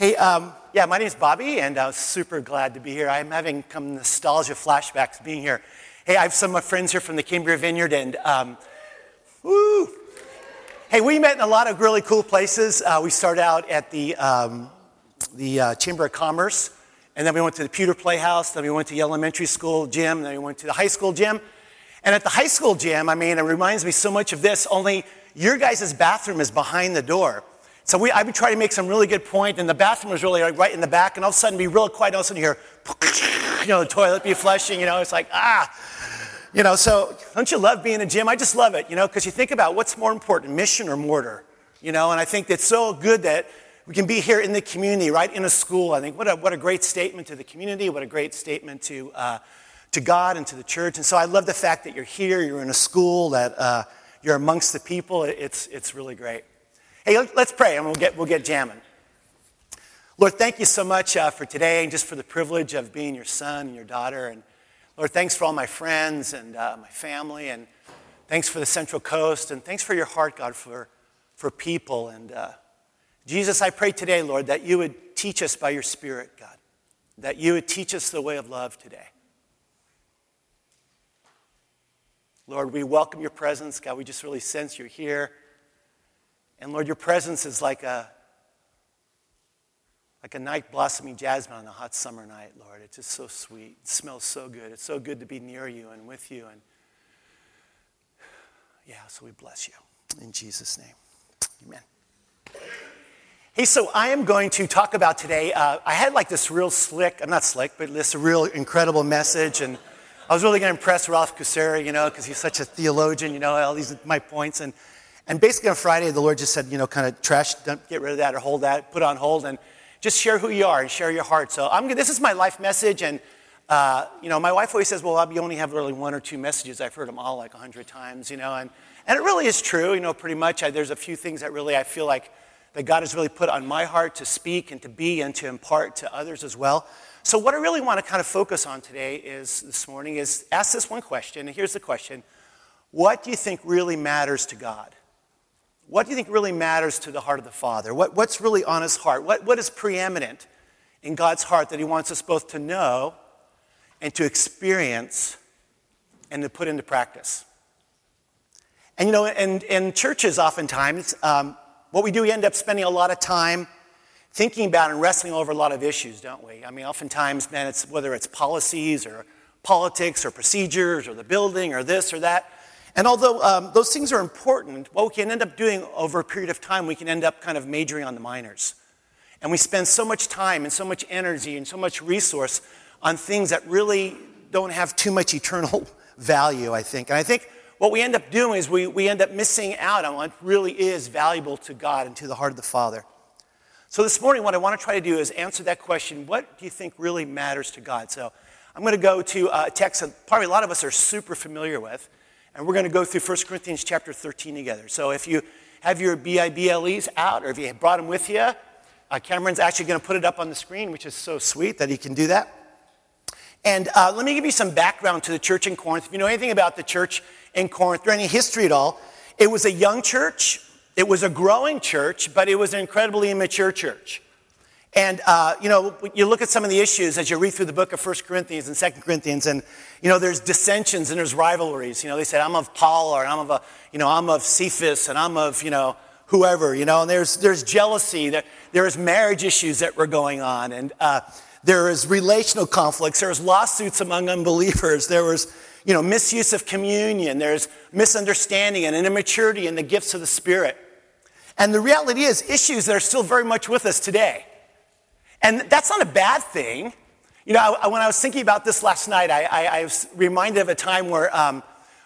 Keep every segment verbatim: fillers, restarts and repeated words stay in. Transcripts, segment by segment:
Hey, um, yeah, my name is Bobby, and I'm super glad to be here. I'm having some nostalgia flashbacks being here. Hey, I have some of my friends here from the Cambria Vineyard, and um, woo! Hey, we met in a lot of really cool places. Uh, we started out at the um, the uh, Chamber of Commerce, and then we went to the Pewter Playhouse. Then we went to the elementary school gym. And then we went to the high school gym. And at the high school gym, I mean, it reminds me so much of this. Only your guys' bathroom is behind the door. So we, I would try to make some really good point, and the bathroom was really right in the back, and all of a sudden be real quiet, and all of a sudden you hear, you know, the toilet be flushing, you know, it's like, ah, you know, so don't you love being in a gym? I just love it, you know, because you think about what's more important, mission or mortar, you know, and I think that's so good that we can be here in the community, right, in a school. I think what a, what a great statement to the community, what a great statement to, uh, to God and to the church, and so I love the fact that you're here, you're in a school, that uh, you're amongst the people. It's, it's really great. Hey, let's pray, and we'll get we'll get jamming. Lord, thank you so much uh, for today, and just for the privilege of being your son and your daughter. And Lord, thanks for all my friends and uh, my family, and thanks for the Central Coast, and thanks for your heart, God, for for people. And uh, Jesus, I pray today, Lord, that you would teach us by your Spirit, God, that you would teach us the way of love today. Lord, we welcome your presence, God. We just really sense you're here. And Lord, your presence is like a like a night blossoming jasmine on a hot summer night, Lord. It's just so sweet. It smells so good. It's so good to be near you and with you. And yeah, so we bless you. In Jesus' name, amen. Hey, so I am going to talk about today, uh, I had like this real slick, I'm not slick, but this real incredible message. And I was really going to impress Ralph Kusera, you know, because he's such a theologian, you know, all these my points. And And basically on Friday, the Lord just said, you know, kind of trash, dump, get rid of that or hold that, put on hold, and just share who you are and share your heart. So I'm this is my life message, and, uh, you know, my wife always says, well, Bob, you only have really one or two messages. I've heard them all like a hundred times, you know, and, and it really is true, you know, pretty much. I, there's a few things that really I feel like that God has really put on my heart to speak and to be and to impart to others as well. So what I really want to kind of focus on today is, this morning, is ask this one question, and here's the question. What do you think really matters to God? What do you think really matters to the heart of the Father? What, what's really on his heart? What, what is preeminent in God's heart that he wants us both to know and to experience and to put into practice? And, you know, in, in churches oftentimes, um, what we do, we end up spending a lot of time thinking about and wrestling over a lot of issues, don't we? I mean, oftentimes, man, it's whether it's policies or politics or procedures or the building or this or that. And although um, those things are important, what we can end up doing over a period of time, we can end up kind of majoring on the minors. And we spend so much time and so much energy and so much resource on things that really don't have too much eternal value, I think. And I think what we end up doing is we, we end up missing out on what really is valuable to God and to the heart of the Father. So this morning, what I want to try to do is answer that question, what do you think really matters to God? So I'm going to go to a text that probably a lot of us are super familiar with. And we're going to go through First Corinthians chapter thirteen together. So if you have your B I B L Es out, or if you brought them with you, uh, Cameron's actually going to put it up on the screen, which is so sweet that he can do that. And uh, let me give you some background to the church in Corinth. If you know anything about the church in Corinth, or any history at all, it was a young church, it was a growing church, but it was an incredibly immature church. And, uh, you know, you look at some of the issues as you read through the book of First Corinthians and Second Corinthians, and, you know, there's dissensions and there's rivalries. You know, they said, I'm of Paul, or I'm of, a, you know, I'm of Cephas, and I'm of, you know, whoever, you know, and there's there's jealousy, there, there's marriage issues that were going on, and uh, there is relational conflicts, there was lawsuits among unbelievers, there was, you know, misuse of communion, there's misunderstanding and immaturity in the gifts of the Spirit. And the reality is, issues that are still very much with us today. And that's not a bad thing. You know, I, when I was thinking about this last night, I, I, I was reminded of a time where um,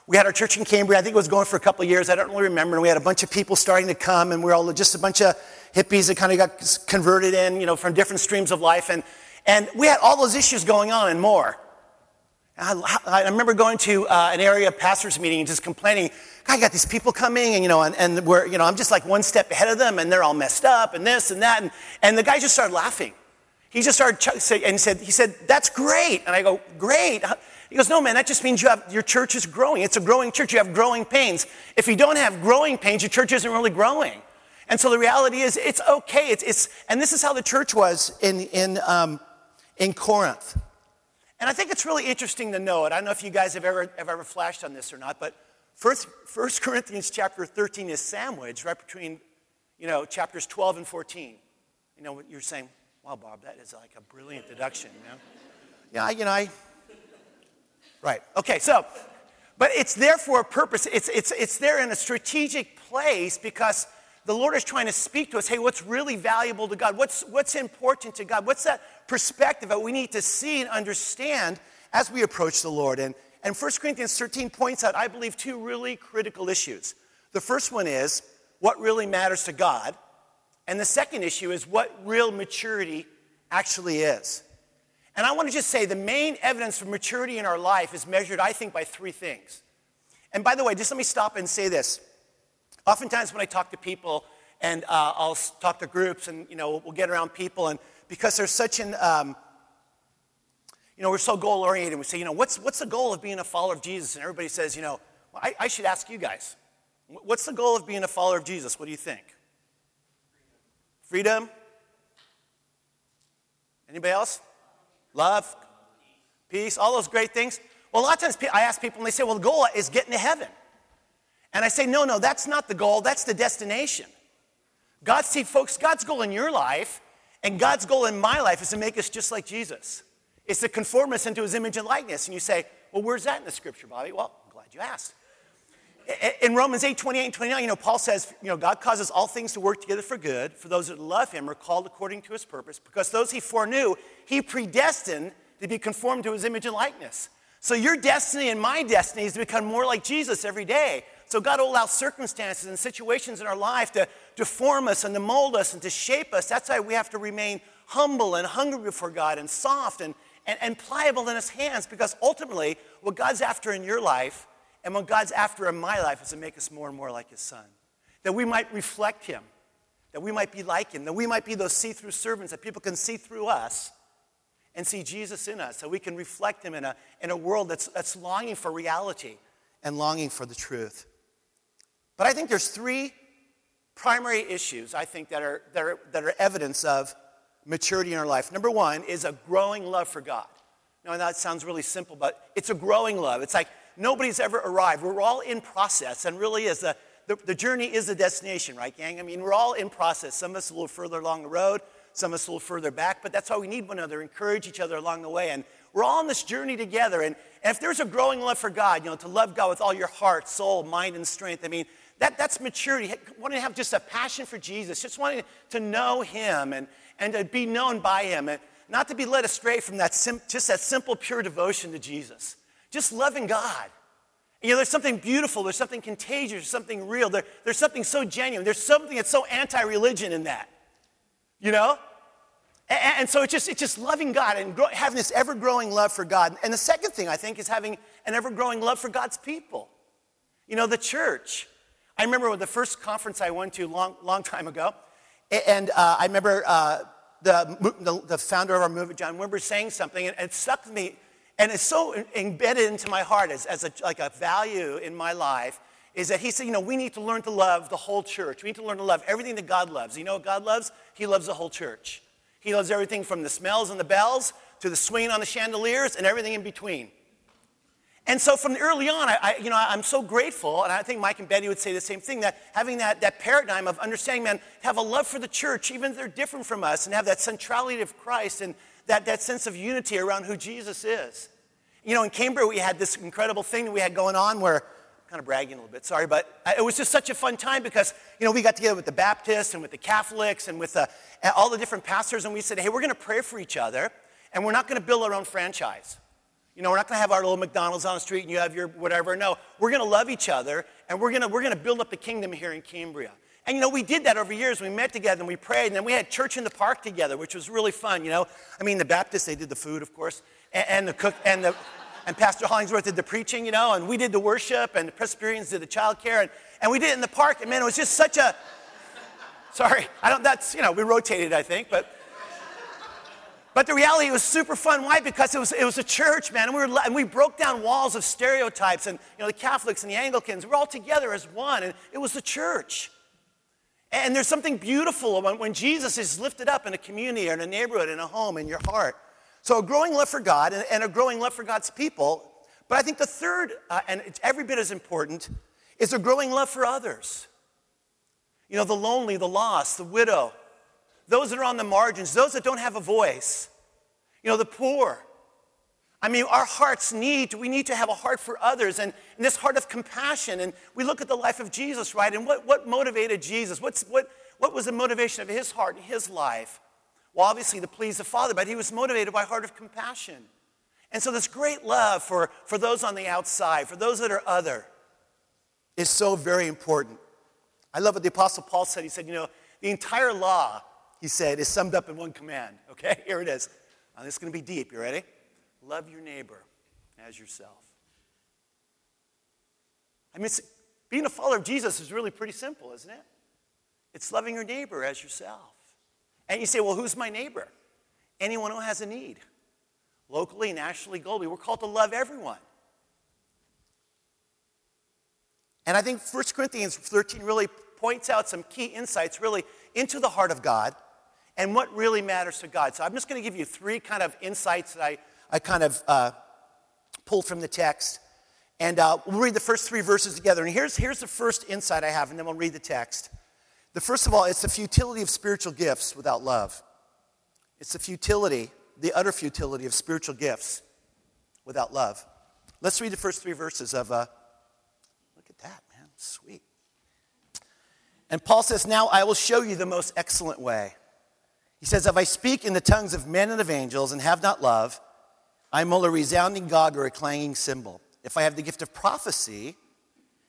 we had our church in Cambria. I think it was going for a couple of years. I don't really remember. And we had a bunch of people starting to come, and we were all just a bunch of hippies that kind of got converted in, you know, from different streams of life. And and we had all those issues going on and more. And I, I remember going to uh, an area pastor's meeting and just complaining, God, I got these people coming, and, you know, and, and we're, you know, I'm just like one step ahead of them, and they're all messed up, and this and that. And, and the guy just started laughing. He just started and said, he said, that's great. And I go, great. He goes, no, man, that just means you have, your church is growing. It's a growing church. You have growing pains. If you don't have growing pains, your church isn't really growing. And so the reality is, it's okay. It's, it's and this is how the church was in in um, in Corinth. And I think it's really interesting to know it. I don't know if you guys have ever have ever flashed on this or not, but First, First Corinthians chapter thirteen is sandwiched right between, you know, chapters twelve and fourteen. You know, you're saying, wow, Bob, that is like a brilliant deduction, you know? Yeah, I, you know, I, right. Okay, so, but it's there for a purpose. It's, it's, it's there in a strategic place because the Lord is trying to speak to us, hey, what's really valuable to God? What's, what's important to God? What's that perspective that we need to see and understand as we approach the Lord? And And First Corinthians thirteen points out, I believe, two really critical issues. The first one is what really matters to God. And the second issue is what real maturity actually is. And I want to just say the main evidence for maturity in our life is measured, I think, by three things. And by the way, just let me stop and say this. Oftentimes when I talk to people and uh, I'll talk to groups and, you know, we'll get around people, and because there's such an... Um, You know, we're so goal-oriented. We say, you know, what's what's the goal of being a follower of Jesus? And everybody says, you know, well, I, I should ask you guys. What's the goal of being a follower of Jesus? What do you think? Freedom? Anybody else? Love? Peace? All those great things? Well, a lot of times I ask people, and they say, well, the goal is getting to heaven. And I say, no, no, that's not the goal. That's the destination. God's, see, folks, God's goal in your life and God's goal in my life is to make us just like Jesus. It's to conform us into his image and likeness. And you say, well, where's that in the scripture, Bobby? Well, I'm glad you asked. In Romans eight, twenty-eight and twenty-nine, you know, Paul says, you know, God causes all things to work together for good, for those that love him are called according to his purpose, because those he foreknew, he predestined to be conformed to his image and likeness. So your destiny and my destiny is to become more like Jesus every day. So God will allow circumstances and situations in our life to, to form us and to mold us and to shape us. That's why we have to remain humble and hungry before God and soft and And, and pliable in his hands, because ultimately what God's after in your life and what God's after in my life is to make us more and more like his son. That we might reflect him, that we might be like him, that we might be those see-through servants, that people can see through us and see Jesus in us, that we can reflect him in a, in a world that's, that's longing for reality and longing for the truth. But I think there's three primary issues, I think, that are, that are, that are evidence of maturity in our life. Number one is a growing love for God. Now, that sounds really simple, but it's a growing love. It's like nobody's ever arrived. We're all in process, and really is a, the, the journey is the destination, right, gang? I mean, we're all in process. Some of us a little further along the road, some of us a little further back, but that's why we need one another, encourage each other along the way, and we're all on this journey together, and, and if there's a growing love for God, you know, to love God with all your heart, soul, mind, and strength, I mean, That, that's maturity, wanting to have just a passion for Jesus, just wanting to know him and, and to be known by him, and not to be led astray from that sim, just that simple, pure devotion to Jesus. Just loving God. You know, there's something beautiful, there's something contagious, there's something real, there, there's something so genuine, there's something that's so anti-religion in that, you know? And, and so it's just, it's just loving God and grow, having this ever-growing love for God. And the second thing, I think, is having an ever-growing love for God's people. You know, the church. I remember the first conference I went to long, long time ago, and uh, I remember uh, the, the the founder of our movement, John Wimber, saying something, and it stuck with me, and it's so embedded into my heart as, as a, like a value in my life, is that he said, you know, we need to learn to love the whole church. We need to learn to love everything that God loves. You know what God loves? He loves the whole church. He loves everything from the smells and the bells to the swinging on the chandeliers and everything in between. And so from early on, I, I, you know, I'm so grateful, and I think Mike and Betty would say the same thing, that having that, that paradigm of understanding, man, have a love for the church, even if they're different from us, and have that centrality of Christ and that, that sense of unity around who Jesus is. You know, in Cambria, we had this incredible thing that we had going on where, I'm kind of bragging a little bit, sorry, but it was just such a fun time because, you know, we got together with the Baptists and with the Catholics and with the, all the different pastors, and we said, hey, we're going to pray for each other, and we're not going to build our own franchise. You know, we're not going to have our little McDonald's on the street and you have your whatever. No, we're going to love each other, and we're going to we're going to build up the kingdom here in Cambria. And, you know, we did that over years. We met together and we prayed, and then we had church in the park together, which was really fun, you know. I mean, the Baptists, they did the food, of course, and, and the cook, and the and Pastor Hollingsworth did the preaching, you know, and we did the worship, and the Presbyterians did the childcare, and, and we did it in the park. And, man, it was just such a, sorry, I don't, that's, you know, we rotated, I think, but. But the reality, it was super fun. Why? Because it was it was a church, man, and we were and we broke down walls of stereotypes, and you know the Catholics and the Anglicans, we're all together as one, and it was the church. And there's something beautiful when Jesus is lifted up in a community or in a neighborhood, in a home, in your heart. So a growing love for God and a growing love for God's people. But I think the third, uh, and it's every bit as important, is a growing love for others. You know, the lonely, the lost, the widow, those that are on the margins, those that don't have a voice, you know, the poor. I mean, our hearts need, we need to have a heart for others and, and this heart of compassion. And we look at the life of Jesus, right? And what, what motivated Jesus? What's, what, what was the motivation of his heart and his life? Well, obviously to please the Father, but he was motivated by a heart of compassion. And so this great love for, for those on the outside, for those that are other, is so very important. I love what the Apostle Paul said. He said, you know, the entire law, he said, is summed up in one command. Okay, here it is. Now, this is going to be deep. You ready? Love your neighbor as yourself. I mean, it's, being a follower of Jesus is really pretty simple, isn't it? It's loving your neighbor as yourself. And you say, well, who's my neighbor? Anyone who has a need. Locally, nationally, globally. We're called to love everyone. And I think First Corinthians thirteen really points out some key insights really into the heart of God and what really matters to God. So I'm just going to give you three kind of insights that I I kind of uh, pulled from the text. And uh, we'll read the first three verses together. And here's, here's the first insight I have, and then we'll read the text. The first of all, it's the futility of spiritual gifts without love. It's the futility, the utter futility of spiritual gifts without love. Let's read the first three verses of, uh, look at that, man, sweet. And Paul says, now I will show you the most excellent way. He says, if I speak in the tongues of men and of angels and have not love, I am only a resounding gong or a clanging cymbal. If I have the gift of prophecy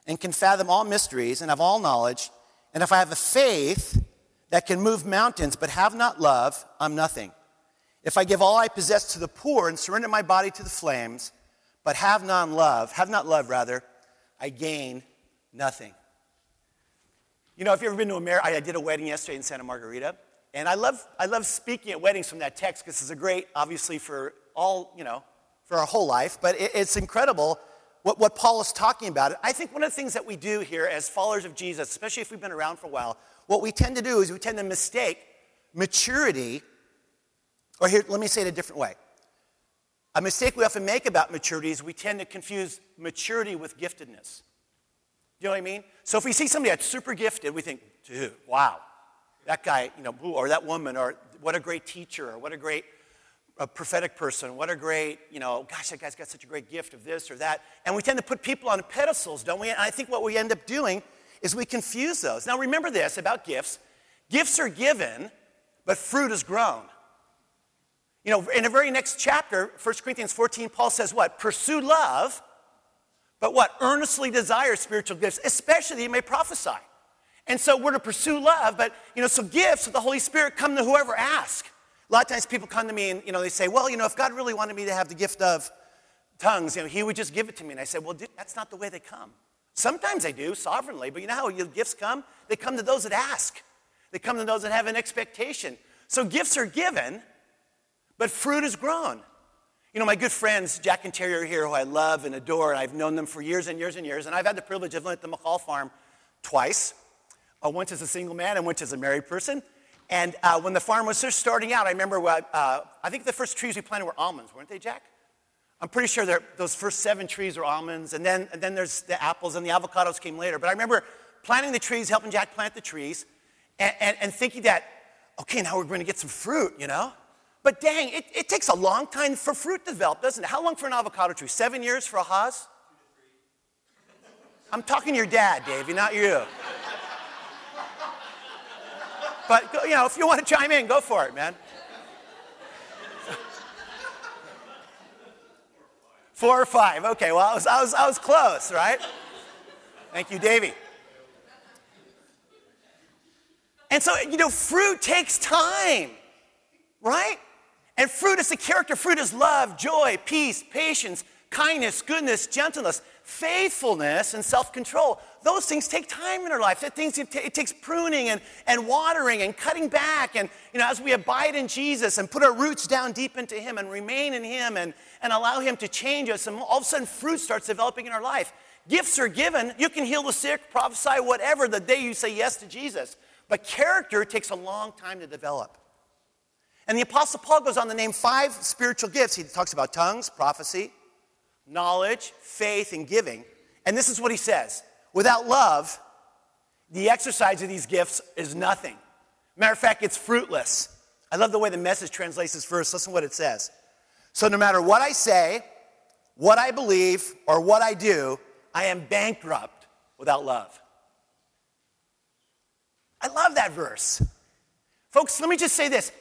and can fathom all mysteries and have all knowledge, and if I have a faith that can move mountains but have not love, I'm nothing. If I give all I possess to the poor and surrender my body to the flames, but have not love, have not love rather, I gain nothing. You know, if you've ever been to a marriage, I did a wedding yesterday in Santa Margarita, and I love I love speaking at weddings from that text because it's a great, obviously, for all, you know, for our whole life, but it, it's incredible what, what Paul is talking about. I think one of the things that we do here as followers of Jesus, especially if we've been around for a while, what we tend to do is we tend to mistake maturity, or here, let me say it a different way. A mistake we often make about maturity is we tend to confuse maturity with giftedness. You know what I mean? So if we see somebody that's super gifted, we think, dude, wow, that guy, you know, or that woman, or what a great teacher, or what a great a prophetic person, what a great, you know, gosh, that guy's got such a great gift of this or that. And we tend to put people on pedestals, don't we? And I think what we end up doing is we confuse those. Now, remember this about gifts. Gifts are given, but fruit is grown. You know, in the very next chapter, First Corinthians fourteen, Paul says what? Pursue love, but what? Earnestly desire spiritual gifts, especially that you may prophesy. And so we're to pursue love, but, you know, so gifts of the Holy Spirit come to whoever asks. A lot of times people come to me and, you know, they say, well, you know, if God really wanted me to have the gift of tongues, you know, he would just give it to me. And I said, well, dude, that's not the way they come. Sometimes they do, sovereignly, but you know how your gifts come? They come to those that ask. They come to those that have an expectation. So gifts are given, but fruit is grown. You know, my good friends, Jack and Terry are here, who I love and adore, and I've known them for years and years and years, and I've had the privilege of living at the McCall farm twice, uh, once as a single man and once as a married person. And uh, when the farm was just starting out, I remember, uh, I think the first trees we planted were almonds, weren't they, Jack? I'm pretty sure those first seven trees were almonds, and then and then there's the apples, and the avocados came later. But I remember planting the trees, helping Jack plant the trees, and, and, and thinking that, okay, now we're going to get some fruit, you know? But dang, it, it takes a long time for fruit to develop, doesn't it? How long for an avocado tree? Seven years for a Haas? I'm talking to your dad, Davey, not you. But, you know, if you want to chime in, go for it, man. Four or five. Okay, well, I was, I was, I was close, right? Thank you, Davey. And so, you know, fruit takes time, right? And fruit is the character. Fruit is love, joy, peace, patience, kindness, goodness, gentleness, faithfulness, and self-control. Those things take time in our life. That things it, t- it takes pruning and, and watering and cutting back. And, you know, as we abide in Jesus and put our roots down deep into him and remain in him and, and allow him to change us, and all of a sudden fruit starts developing in our life. Gifts are given. You can heal the sick, prophesy, whatever, the day you say yes to Jesus. But character takes a long time to develop. And the Apostle Paul goes on to name five spiritual gifts. He talks about tongues, prophecy, knowledge, faith, and giving. And this is what he says. Without love, the exercise of these gifts is nothing. Matter of fact, it's fruitless. I love the way the Message translates this verse. Listen to what it says. So no matter what I say, what I believe, or what I do, I am bankrupt without love. I love that verse. Folks, let me just say this.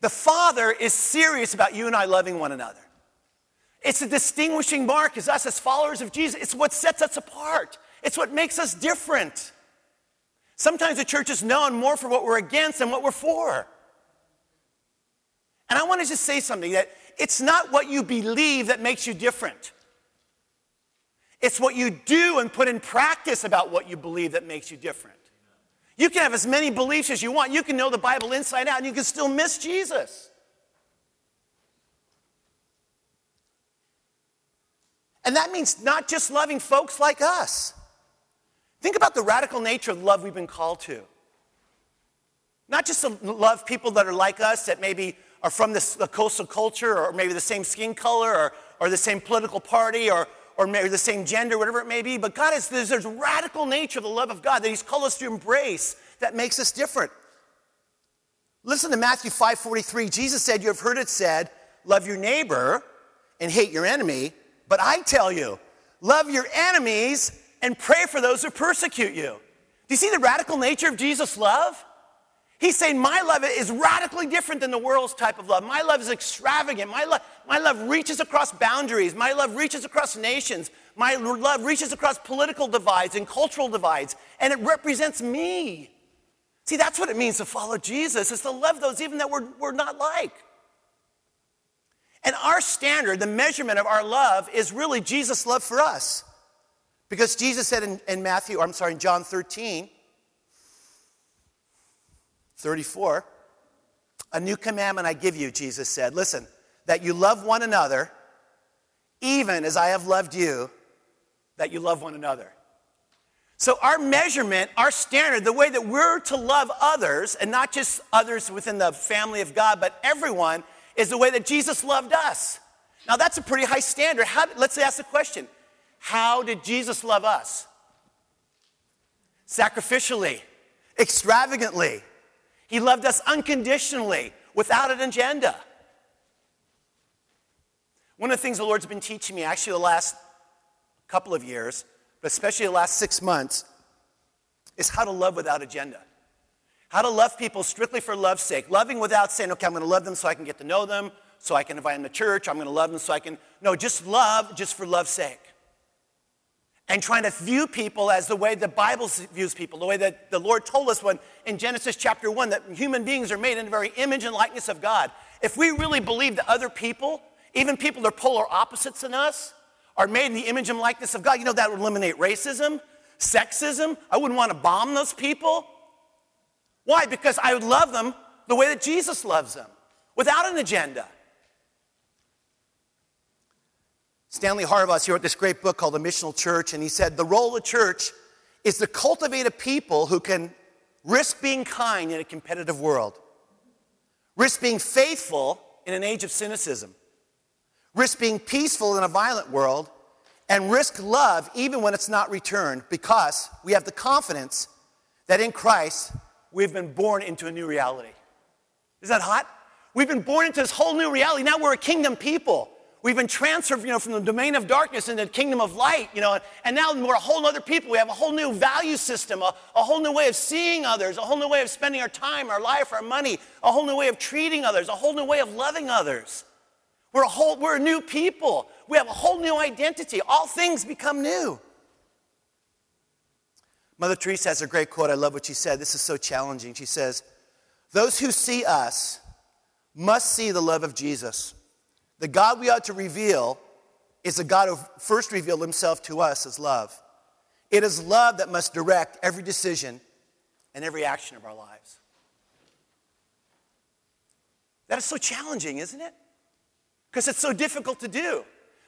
The Father is serious about you and I loving one another. It's a distinguishing mark as us as followers of Jesus. It's what sets us apart. It's what makes us different. Sometimes the church is known more for what we're against than what we're for. And I want to just say something, that it's not what you believe that makes you different. It's what you do and put in practice about what you believe that makes you different. You can have as many beliefs as you want. You can know the Bible inside out, and you can still miss Jesus. And that means not just loving folks like us. Think about the radical nature of love we've been called to. Not just to love people that are like us, that maybe are from this, the coastal culture, or maybe the same skin color, or, or the same political party, or or maybe the same gender, whatever it may be. But God is, there's, there's radical nature of the love of God that he's called us to embrace that makes us different. Listen to Matthew five forty-three. Jesus said, you have heard it said, love your neighbor and hate your enemy. But I tell you, love your enemies and pray for those who persecute you. Do you see the radical nature of Jesus' love? He's saying my love is radically different than the world's type of love. My love is extravagant. My love, my love reaches across boundaries. My love reaches across nations. My love reaches across political divides and cultural divides. And it represents me. See, that's what it means to follow Jesus, is to love those even that we're, we're not like. And our standard, the measurement of our love, is really Jesus' love for us. Because Jesus said in, in Matthew, or I'm sorry, in John thirteen, thirty-four, a new commandment I give you, Jesus said. Listen, that you love one another, even as I have loved you, that you love one another. So our measurement, our standard, the way that we're to love others, and not just others within the family of God, but everyone, is the way that Jesus loved us. Now that's a pretty high standard. How, let's ask the question, how did Jesus love us? Sacrificially, extravagantly. He loved us unconditionally, without an agenda. One of the things the Lord's been teaching me, actually the last couple of years, but especially the last six months, is how to love without agenda. How to love people strictly for love's sake. Loving without saying, okay, I'm going to love them so I can get to know them, so I can invite them to church, I'm going to love them so I can... No, just love, just for love's sake. And trying to view people as the way the Bible views people, the way that the Lord told us when in Genesis chapter one that human beings are made in the very image and likeness of God. If we really believe that other people, even people that are polar opposites than us, are made in the image and likeness of God, you know, that would eliminate racism, sexism. I wouldn't want to bomb those people. Why? Because I would love them the way that Jesus loves them, without an agenda. Stanley Harvest, he wrote this great book called The Missional Church, and he said, the role of church is to cultivate a people who can risk being kind in a competitive world, risk being faithful in an age of cynicism, risk being peaceful in a violent world, and risk love even when it's not returned, because we have the confidence that in Christ we've been born into a new reality. Isn't that hot? We've been born into this whole new reality. Now we're a kingdom people. We've been transferred, you know, from the domain of darkness into the kingdom of light, you know, and now we're a whole other people. We have a whole new value system, a, a whole new way of seeing others, a whole new way of spending our time, our life, our money, a whole new way of treating others, a whole new way of loving others. We're a whole, we're a new people. We have a whole new identity. All things become new. Mother Teresa has a great quote. I love what she said. This is so challenging. She says, those who see us must see the love of Jesus. The God we ought to reveal is the God who first revealed himself to us as love. It is love that must direct every decision and every action of our lives. That is so challenging, isn't it? Because it's so difficult to do.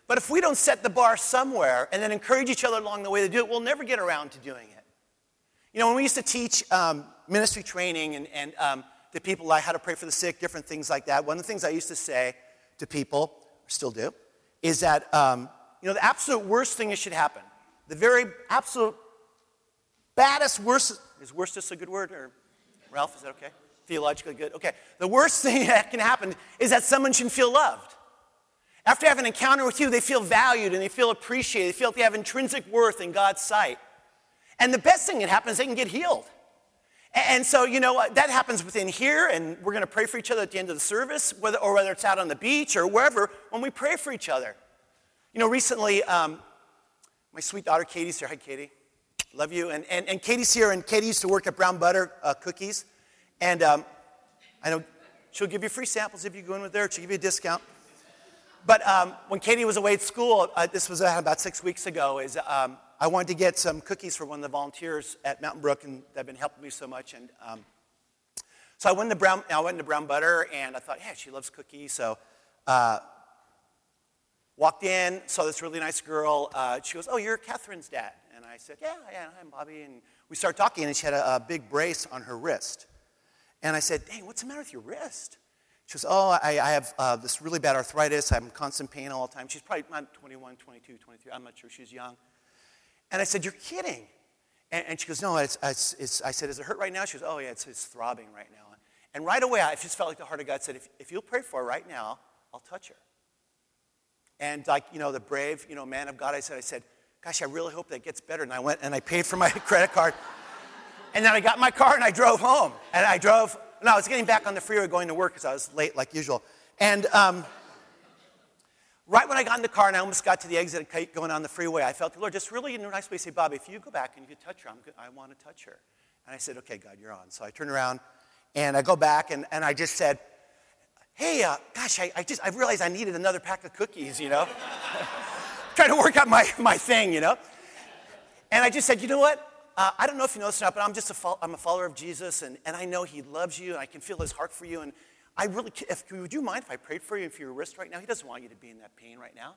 But if we don't set the bar somewhere and then encourage each other along the way to do it, we'll never get around to doing it. You know, when we used to teach um, ministry training and, and um, the people like how to pray for the sick, different things like that, one of the things I used to say to people, or still do, is that, um, you know, the absolute worst thing that should happen, the very absolute baddest, worst, is worst just a good word? Or Ralph, is that okay? Theologically good? Okay. The worst thing that can happen is that someone should feel loved. After having an encounter with you, they feel valued and they feel appreciated. They feel that they have intrinsic worth in God's sight. And the best thing that happens is they can get healed. And so, you know, that happens within here, and we're going to pray for each other at the end of the service, whether or whether it's out on the beach or wherever, when we pray for each other. You know, recently, um, my sweet daughter Katie's here. Hi, Katie. Love you. And, and and Katie's here, and Katie used to work at Brown Butter uh, Cookies. And um, I know she'll give you free samples if you go in with her. She'll give you a discount. But um, when Katie was away at school, uh, this was about six weeks ago, is um, I wanted to get some cookies for one of the volunteers at Mountain Brook, and they've been helping me so much. And um, so I went to Brown, I went to Brown Butter, and I thought, yeah, she loves cookies. So uh, walked in, saw this really nice girl. Uh, she goes, oh, you're Catherine's dad. And I said, yeah, yeah, I'm Bobby. And we started talking, and she had a, a big brace on her wrist. And I said, dang, what's the matter with your wrist? She goes, oh, I, I have uh, this really bad arthritis. I'm in constant pain all the time. She's probably not twenty-one, twenty-two, twenty-three. I'm not sure. She's young. And I said, you're kidding. And, and she goes, no, it's, it's, it's, I said, is it hurt right now? She goes, oh, yeah, it's, it's throbbing right now. And right away, I just felt like the heart of God said, if, if you'll pray for her right now, I'll touch her. And like, you know, the brave, you know, man of God, I said, I said, gosh, I really hope that gets better. And I went and I paid for my credit card. And then I got in my car and I drove home. And I drove, no, I was getting back on the freeway going to work because I was late like usual. And um, right when I got in the car and I almost got to the exit going on the freeway, I felt the Lord just really in a nice way say, Bobby, if you go back and you can touch her, I'm good, I want to touch her. And I said, okay, God, you're on. So I turned around and I go back and, and I just said, hey, uh, gosh, I, I just, I realized I needed another pack of cookies, you know. Trying to work out my, my thing, you know. And I just said, you know what? Uh, I don't know if you know this or not, but I'm just a fo- I'm a follower of Jesus, and, and I know he loves you, and I can feel his heart for you, and I really, if, would you mind if I prayed for you and for your wrist right now? He doesn't want you to be in that pain right now.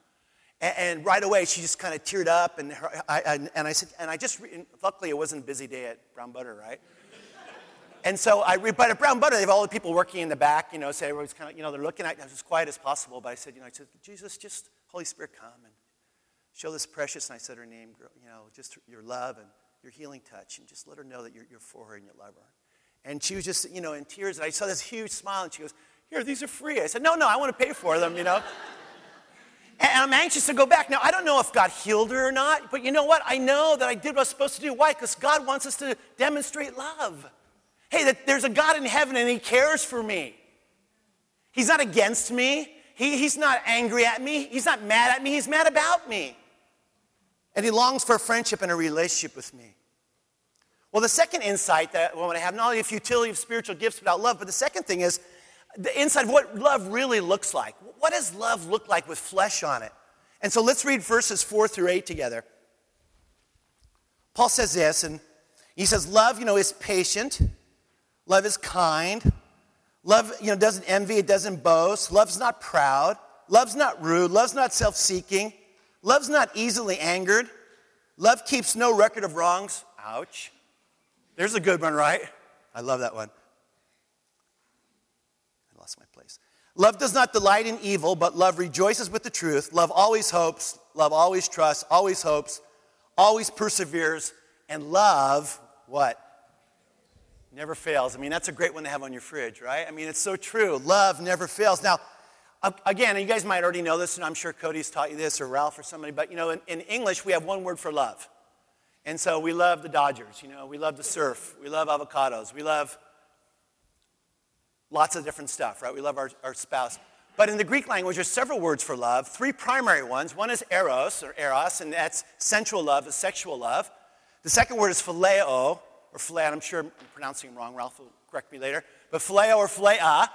And, and right away, she just kind of teared up, and her, I and, and I said, and I just, and luckily it wasn't a busy day at Brown Butter, right? And so I, but at Brown Butter, they have all the people working in the back, you know, so everybody's kind of, you know, they're looking at, I was as quiet as possible, but I said, you know, I said, Jesus, just, Holy Spirit, come and show this precious, and I said her name, girl, you know, just your love, and your healing touch, and just let her know that you're, you're for her and you love her. And she was just, you know, in tears, and I saw this huge smile, and she goes, here, these are free. I said, no, no, I want to pay for them, you know. and, and I'm anxious to go back. Now, I don't know if God healed her or not, but you know what? I know that I did what I was supposed to do. Why? Because God wants us to demonstrate love. Hey, that there's a God in heaven, and he cares for me. He's not against me. He, he's not angry at me. He's not mad at me. He's mad about me. And he longs for a friendship and a relationship with me. Well, the second insight that I want to have, not only the futility of spiritual gifts without love, but the second thing is the insight of what love really looks like. What does love look like with flesh on it? And so let's read verses four through eight together. Paul says this, and he says, love, you know, is patient. Love is kind. Love, you know, doesn't envy. It doesn't boast. Love's not proud. Love's not rude. Love's not self-seeking. Love's not easily angered. Love keeps no record of wrongs. Ouch. There's a good one, right? I love that one. I lost my place. Love does not delight in evil, but love rejoices with the truth. Love always hopes. Love always trusts. Always hopes. Always perseveres. And love, what? Never fails. I mean, that's a great one to have on your fridge, right? I mean, it's so true. Love never fails. Now, again, you guys might already know this, and I'm sure Cody's taught you this, or Ralph or somebody, but, you know, in, in English, we have one word for love. And so we love the Dodgers, you know, we love the surf, we love avocados, we love lots of different stuff, right? We love our, our spouse. But in the Greek language, there's several words for love, three primary ones. One is eros, or eros, and that's sensual love, is sexual love. The second word is phileo, or philea, and I'm sure I'm pronouncing it wrong, Ralph will correct me later, but phileo or philea.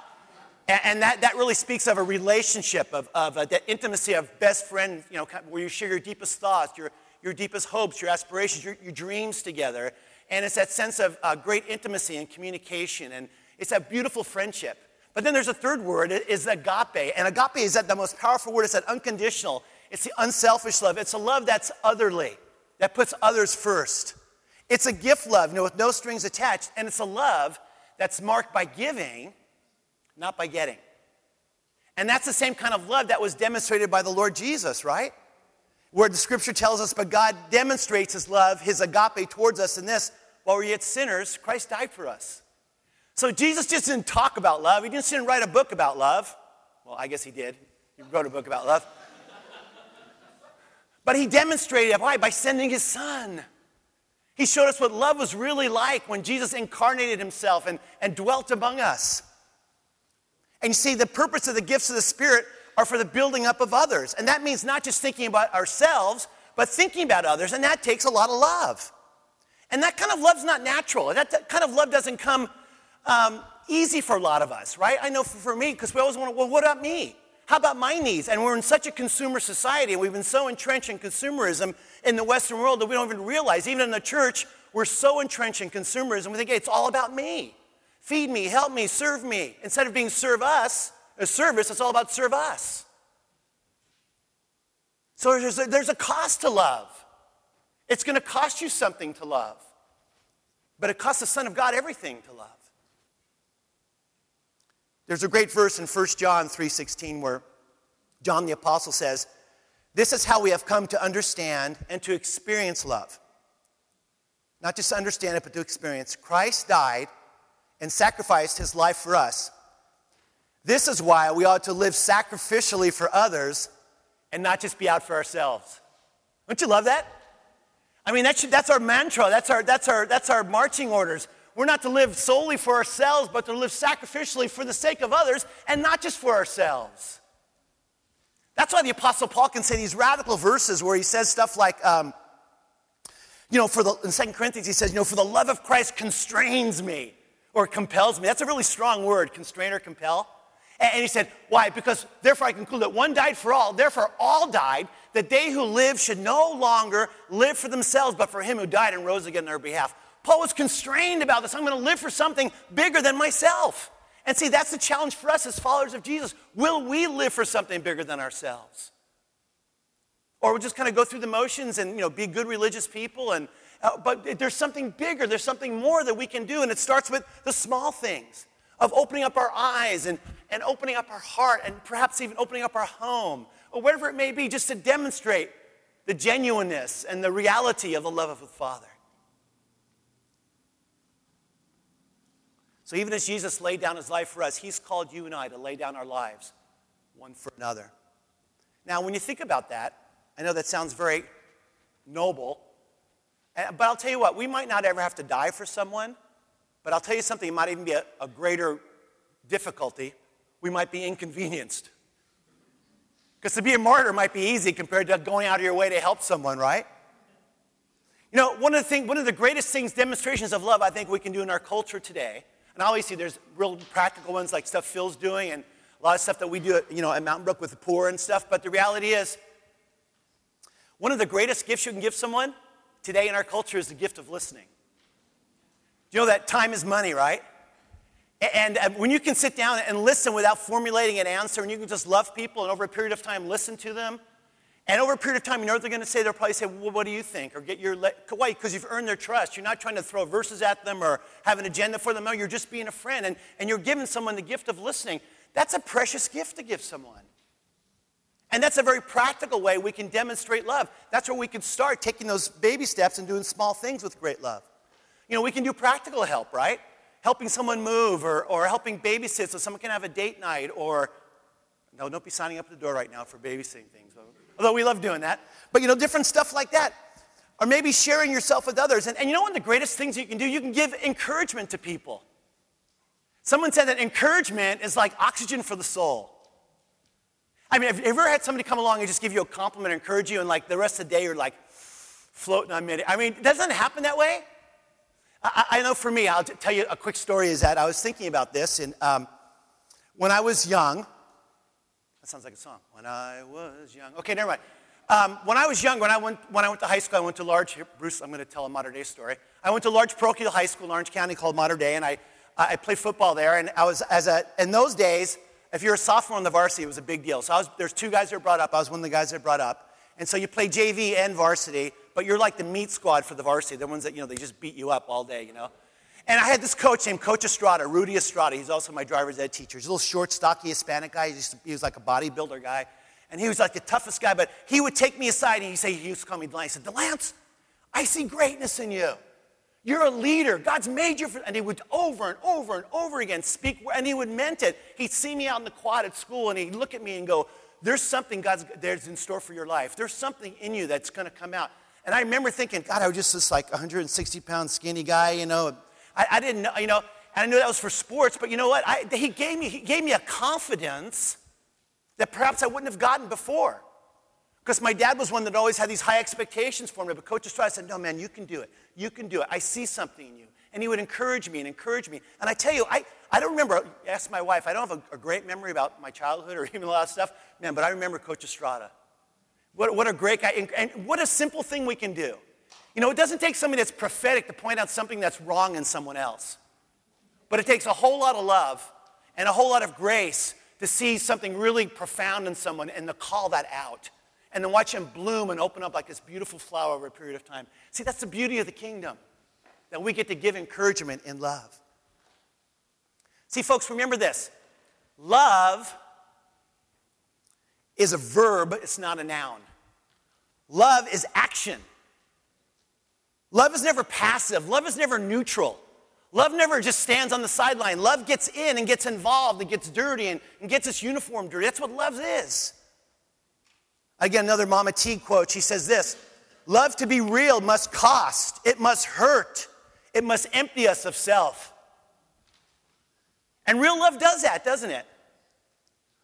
And that, that really speaks of a relationship, of, of uh, that intimacy of best friend, you know, where you share your deepest thoughts, your, your deepest hopes, your aspirations, your, your dreams together. And it's that sense of uh, great intimacy and communication, and it's that beautiful friendship. But then there's a third word, it is agape. And agape is that the most powerful word. It's that unconditional. It's the unselfish love. It's a love that's otherly, that puts others first. It's a gift love, you know, with no strings attached, and it's a love that's marked by giving, not by getting. And that's the same kind of love that was demonstrated by the Lord Jesus, right? Where the scripture tells us, but God demonstrates his love, his agape towards us in this, while we're yet sinners, Christ died for us. So Jesus just didn't talk about love. He just didn't write a book about love. Well, I guess he did. He wrote a book about love. But he demonstrated it. Why? By sending his son. He showed us what love was really like when Jesus incarnated himself and, and dwelt among us. And you see, the purpose of the gifts of the Spirit are for the building up of others. And that means not just thinking about ourselves, but thinking about others. And that takes a lot of love. And that kind of love's not natural. That, that kind of love doesn't come um, easy for a lot of us, right? I know for, for me, because we always want to, well, what about me? How about my needs? And we're in such a consumer society, and we've been so entrenched in consumerism in the Western world that we don't even realize, even in the church, we're so entrenched in consumerism, we think, hey, it's all about me. Feed me, help me, serve me. Instead of being serve us, a service, it's all about serve us. So there's a, there's a cost to love. It's going to cost you something to love. But it costs the Son of God everything to love. There's a great verse in First John three sixteen where John the Apostle says, this is how we have come to understand and to experience love. Not just to understand it, but to experience. Christ died and sacrificed his life for us. This is why we ought to live sacrificially for others and not just be out for ourselves. Don't you love that? I mean, that should, that's our mantra. That's our, that's, our, that's our marching orders. We're not to live solely for ourselves, but to live sacrificially for the sake of others and not just for ourselves. That's why the Apostle Paul can say these radical verses where he says stuff like, um, you know, for the, in Second Corinthians, he says, you know, for the love of Christ constrains me. Or compels me. That's a really strong word, constrain or compel. And he said, why? Because therefore I conclude that one died for all, therefore all died, that they who live should no longer live for themselves, but for him who died and rose again on their behalf. Paul was constrained about this. I'm going to live for something bigger than myself. And see, that's the challenge for us as followers of Jesus. Will we live for something bigger than ourselves? Or we'll just kind of go through the motions and, you know, be good religious people and Uh, but there's something bigger, there's something more that we can do, and it starts with the small things of opening up our eyes and, and opening up our heart and perhaps even opening up our home or whatever it may be, just to demonstrate the genuineness and the reality of the love of the Father. So even as Jesus laid down his life for us, he's called you and I to lay down our lives one for another. Now, when you think about that, I know that sounds very noble, but I'll tell you what, we might not ever have to die for someone, but I'll tell you something, it might even be a, a greater difficulty. We might be inconvenienced. Because to be a martyr might be easy compared to going out of your way to help someone, right? You know, one of the thing, one of the greatest things, demonstrations of love I think we can do in our culture today, and obviously there's real practical ones like stuff Phil's doing and a lot of stuff that we do at, you know, at Mountain Brook with the poor and stuff, but the reality is, one of the greatest gifts you can give someone today in our culture is the gift of listening. You know that time is money, right? And, and when you can sit down and listen without formulating an answer, and you can just love people and over a period of time listen to them, and over a period of time, you know what they're going to say? They'll probably say, well, what do you think? Or get your, le- why? Because you've earned their trust. You're not trying to throw verses at them or have an agenda for them. No, you're just being a friend, and, and you're giving someone the gift of listening. That's a precious gift to give someone. And that's a very practical way we can demonstrate love. That's where we can start taking those baby steps and doing small things with great love. You know, we can do practical help, right? Helping someone move or, or helping babysit so someone can have a date night or, no, don't be signing up at the door right now for babysitting things. Although we love doing that. But, you know, different stuff like that. Or maybe sharing yourself with others. And, and you know one of the greatest things you can do? You can give encouragement to people. Someone said that encouragement is like oxygen for the soul. I mean, have you ever had somebody come along and just give you a compliment, encourage you, and like the rest of the day you're like floating on mid-air? I mean, doesn't it happen that way? I, I know for me, I'll t- tell you a quick story is that I was thinking about this, and um, when I was young, that sounds like a song. When I was young, okay, never mind. Um, when I was young, when I went when I went to high school, I went to large. Here, Bruce, I'm going to tell a modern day story. I went to large parochial high school in Orange County called Modern Day, and I I played football there, and I was as a in those days. If you're a sophomore on the varsity, it was a big deal. So I was, there's two guys that were brought up. I was one of the guys that were brought up. And so you play J V and varsity, but you're like the meat squad for the varsity, the ones that, you know, they just beat you up all day, you know. And I had this coach named Coach Estrada, Rudy Estrada. He's also my driver's ed teacher. He's a little short, stocky Hispanic guy. He, just, he was like a bodybuilder guy. And he was like the toughest guy, but he would take me aside and he'd say, he used to call me DeLance. He said, DeLance, I see greatness in you. You're a leader. God's made you for, and he would over and over and over again speak, and he would meant it. He'd see me out in the quad at school, and he'd look at me and go, there's something God's there's in store for your life. There's something in you that's going to come out. And I remember thinking, God, I was just this like one hundred sixty pound skinny guy, you know. I, I didn't know, you know, and I knew that was for sports, but you know what? I, he gave me he gave me a confidence that perhaps I wouldn't have gotten before. Because my dad was one that always had these high expectations for me. But Coach Estrada said, no, man, you can do it. You can do it. I see something in you. And he would encourage me and encourage me. And I tell you, I, I don't remember, ask my wife, I don't have a, a great memory about my childhood or even a lot of stuff. Man, but I remember Coach Estrada. What, what a great guy. And, and what a simple thing we can do. You know, it doesn't take somebody that's prophetic to point out something that's wrong in someone else. But it takes a whole lot of love and a whole lot of grace to see something really profound in someone and to call that out. And then watch him bloom and open up like this beautiful flower over a period of time. See, that's the beauty of the kingdom, that we get to give encouragement in love. See, folks, remember this. Love is a verb, it's not a noun. Love is action. Love is never passive. Love is never neutral. Love never just stands on the sideline. Love gets in and gets involved and gets dirty and, and gets its uniform dirty. That's what love is. Again, another Mama T quote. She says this, love to be real must cost. It must hurt. It must empty us of self. And real love does that, doesn't it?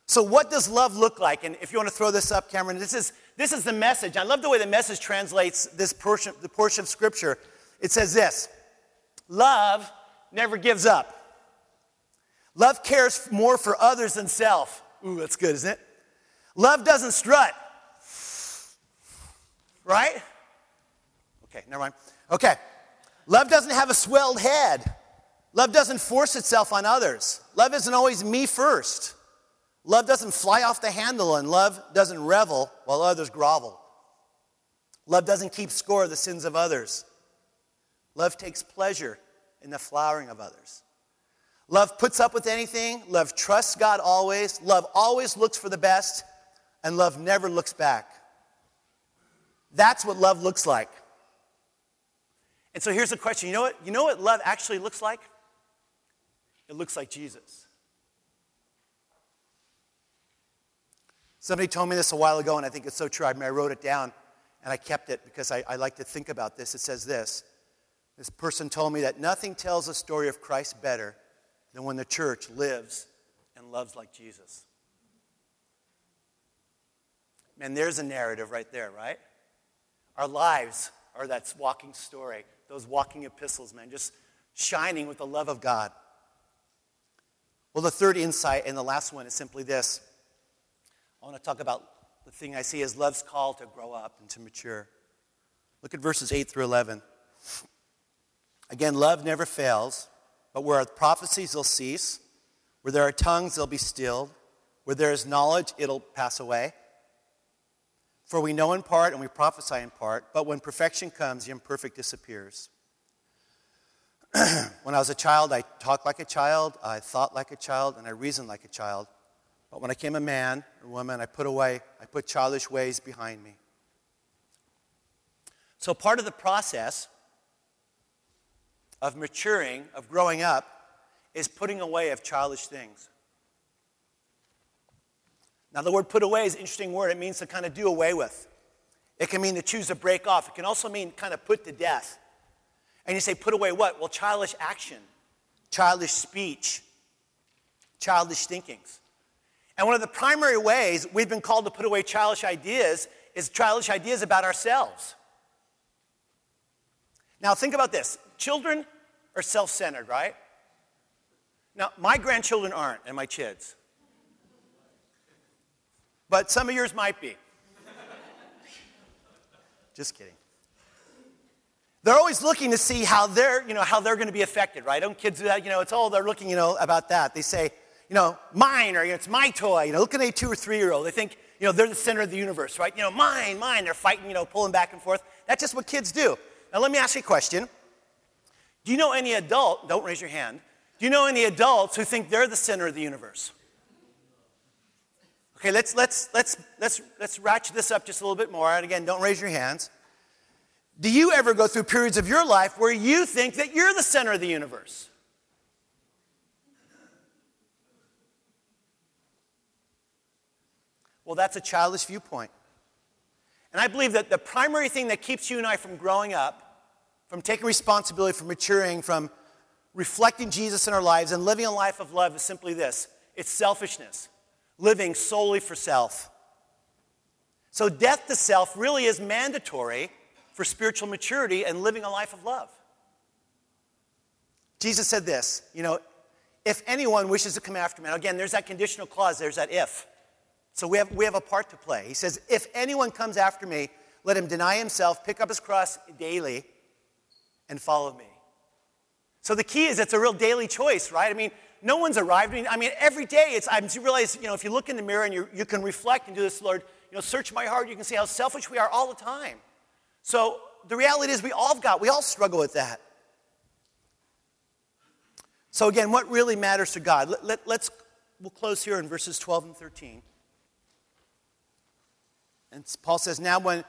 So what does love look like? And if you want to throw this up, Cameron, this is, this is the message. I love the way the message translates this portion, the portion of Scripture. It says this, love never gives up. Love cares more for others than self. Ooh, that's good, isn't it? Love doesn't strut. Right? Okay, never mind. Okay. Love doesn't have a swelled head. Love doesn't force itself on others. Love isn't always me first. Love doesn't fly off the handle, and love doesn't revel while others grovel. Love doesn't keep score of the sins of others. Love takes pleasure in the flowering of others. Love puts up with anything. Love trusts God always. Love always looks for the best, and love never looks back. That's what love looks like. And so here's the question. You know what? You know what love actually looks like? It looks like Jesus. Somebody told me this a while ago, and I think it's so true. I mean, I wrote it down, and I kept it because I, I like to think about this. It says this. This person told me that nothing tells the story of Christ better than when the church lives and loves like Jesus. Man, there's a narrative right there, right? Our lives are that walking story, those walking epistles, man, just shining with the love of God. Well, the third insight and the last one is simply this. I want to talk about the thing I see as love's call to grow up and to mature. Look at verses eight through eleven. Again, love never fails, but where our prophecies will cease, where there are tongues, they'll be stilled, where there is knowledge, it'll pass away. For we know in part and we prophesy in part, but when perfection comes, the imperfect disappears. When I was a child, I talked like a child, I thought like a child, and I reasoned like a child. But when I became a man or woman, I put away, I put childish ways behind me. So part of the process of maturing, of growing up, is putting away of childish things. Now, the word put away is an interesting word. It means to kind of do away with. It can mean to choose to break off. It can also mean kind of put to death. And you say, put away what? Well, childish action, childish speech, childish thinkings. And one of the primary ways we've been called to put away childish ideas is childish ideas about ourselves. Now, think about this. Children are self-centered, right? Now, my grandchildren aren't, and my kids. But some of yours might be. Just kidding. They're always looking to see how they're, you know, how they're going to be affected, right? Don't kids do that? You know, it's all they're looking, you know, about that. They say, you know, mine, or you know, it's my toy. You know, look at a two or three-year-old. They think, you know, they're the center of the universe, right? You know, mine, mine. They're fighting, you know, pulling back and forth. That's just what kids do. Now, let me ask you a question. Do you know any adult, don't raise your hand, do you know any adults who think they're the center of the universe? Okay, let's let's let's let's let's ratchet this up just a little bit more. And again, don't raise your hands. Do you ever go through periods of your life where you think that you're the center of the universe? Well, that's a childish viewpoint. And I believe that the primary thing that keeps you and I from growing up, from taking responsibility, from maturing, from reflecting Jesus in our lives and living a life of love is simply this. It's selfishness. Living solely for self. So death to self really is mandatory for spiritual maturity and living a life of love. Jesus said this, you know, if anyone wishes to come after me. Now again, there's that conditional clause, there's that if. So we have, we have a part to play. He says, if anyone comes after me, let him deny himself, pick up his cross daily, and follow me. So the key is it's a real daily choice, right? I mean, no one's arrived. I mean, I mean, every day, it's, I realize, you know, if you look in the mirror and you you can reflect and do this, Lord, you know, search my heart, you can see how selfish we are all the time. So the reality is we all have got, we all struggle with that. So again, what really matters to God? Let, let, let's, we'll close here in verses twelve and thirteen. And Paul says, now when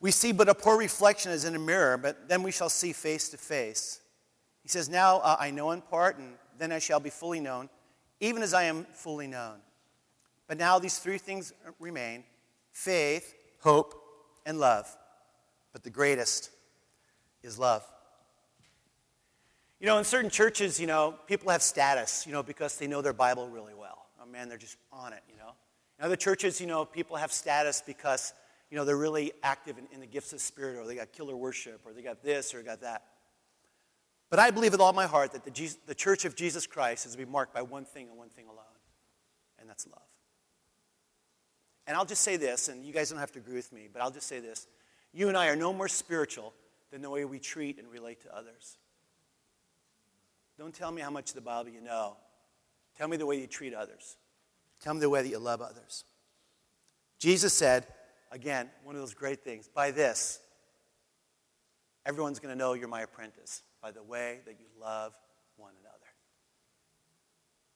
we see but a poor reflection as in a mirror, but then we shall see face to face. He says, now uh, I know in part and then I shall be fully known, even as I am fully known. But now these three things remain, faith, hope, and love. But the greatest is love. You know, in certain churches, you know, people have status, you know, because they know their Bible really well. Oh, man, they're just on it, you know. In other churches, you know, people have status because, you know, they're really active in, in the gifts of the Spirit, or they got killer worship, or they got this, or they got that. But I believe with all my heart that the, Jesus, the church of Jesus Christ is to be marked by one thing and one thing alone, and that's love. And I'll just say this, and you guys don't have to agree with me, but I'll just say this. You and I are no more spiritual than the way we treat and relate to others. Don't tell me how much of the Bible you know. Tell me the way you treat others. Tell me the way that you love others. Jesus said, again, one of those great things, by this, everyone's going to know you're my apprentice. By the way that you love one another.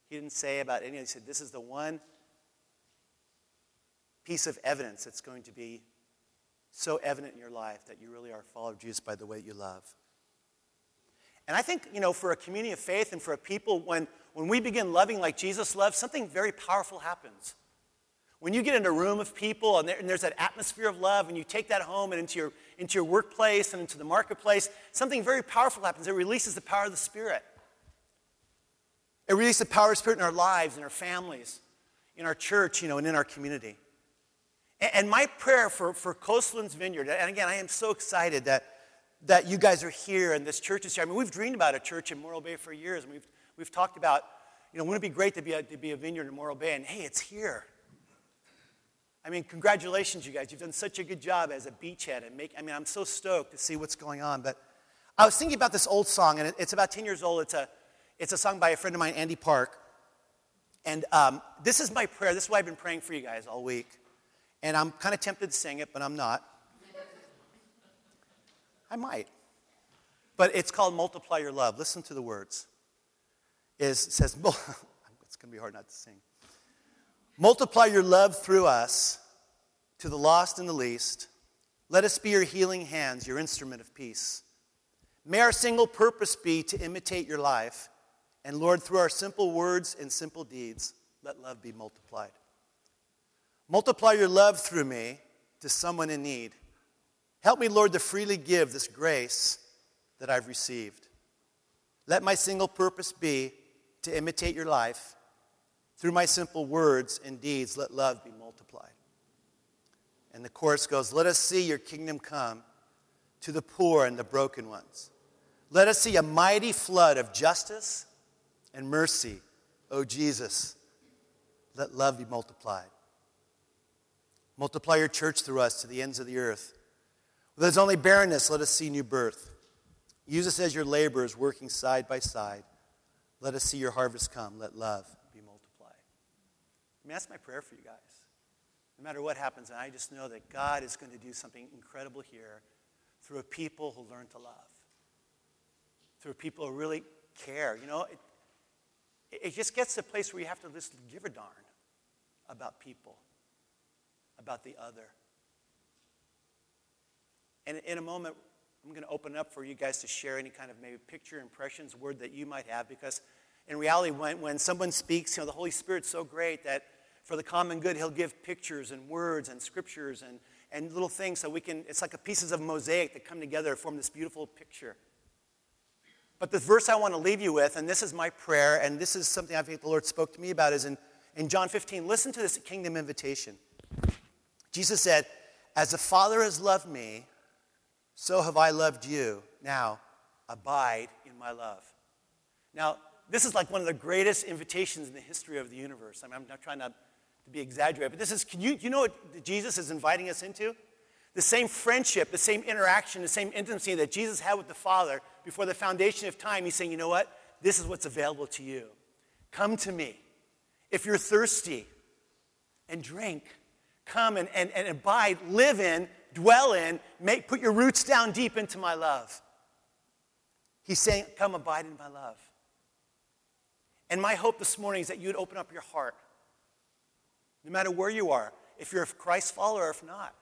He didn't say about any of it. He said, this is the one piece of evidence that's going to be so evident in your life that you really are a follower of Jesus by the way that you love. And I think, you know, for a community of faith and for a people, when, when we begin loving like Jesus loves, something very powerful happens. When you get in a room of people and, there, and there's that atmosphere of love and you take that home and into your, into your workplace and into the marketplace, something very powerful happens. It releases the power of the Spirit. It releases the power of the Spirit in our lives, in our families, in our church, you know, and in our community. And, and my prayer for, for Coastlands Vineyard, and again, I am so excited that, that you guys are here and this church is here. I mean, we've dreamed about a church in Morro Bay for years, and we've, we've talked about, you know, wouldn't it be great to be a, to be a vineyard in Morro Bay? And hey, it's here. I mean, congratulations, you guys. You've done such a good job as a beachhead. And make, I mean, I'm so stoked to see what's going on. But I was thinking about this old song, and it, it's about ten years old. It's a, it's a song by a friend of mine, Andy Park. And um, this is my prayer. This is why I've been praying for you guys all week. And I'm kind of tempted to sing it, but I'm not. I might. But it's called Multiply Your Love. Listen to the words. It says, it's going to be hard not to sing. Multiply your love through us to the lost and the least. Let us be your healing hands, your instrument of peace. May our single purpose be to imitate your life. And Lord, through our simple words and simple deeds, let love be multiplied. Multiply your love through me to someone in need. Help me, Lord, to freely give this grace that I've received. Let my single purpose be to imitate your life. Through my simple words and deeds, let love be multiplied. And the chorus goes, let us see your kingdom come to the poor and the broken ones. Let us see a mighty flood of justice and mercy. O Jesus, let love be multiplied. Multiply your church through us to the ends of the earth. Where there's only barrenness, let us see new birth. Use us as your laborers working side by side. Let us see your harvest come. Let love be multiplied. mean, that's my prayer for you guys. No matter what happens, and I just know that God is going to do something incredible here through a people who learn to love, through people who really care. You know, it, it just gets to a place where you have to just give a darn about people, about the other. And in a moment, I'm going to open up for you guys to share any kind of maybe picture, impressions, word that you might have. Because in reality, when, when someone speaks, you know, the Holy Spirit's so great that for the common good, he'll give pictures and words and scriptures and, and little things so we can, it's like a pieces of mosaic that come together and form this beautiful picture. But the verse I want to leave you with, and this is my prayer, and this is something I think the Lord spoke to me about, is in, in John fifteen. Listen to this kingdom invitation. Jesus said, "As the Father has loved me, so have I loved you. Now, abide in my love." Now, this is like one of the greatest invitations in the history of the universe. I mean, I'm not trying to, to be exaggerated, but this is, can you, you know what Jesus is inviting us into? The same friendship, the same interaction, the same intimacy that Jesus had with the Father before the foundation of time. He's saying, you know what? This is what's available to you. Come to me. If you're thirsty, and drink. Come and, and, and abide, live in, dwell in, make, put your roots down deep into my love. He's saying, come abide in my love. And my hope this morning is that you'd open up your heart, no matter where you are, if you're a Christ follower or if not,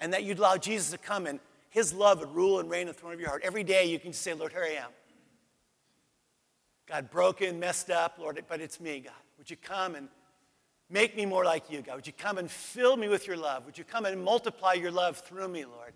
and that you'd allow Jesus to come and his love would rule and reign in the throne of your heart. Every day you can just say, Lord, here I am. God, broken, messed up, Lord, but it's me, God. Would you come and make me more like you, God? Would you come and fill me with your love? Would you come and multiply your love through me, Lord?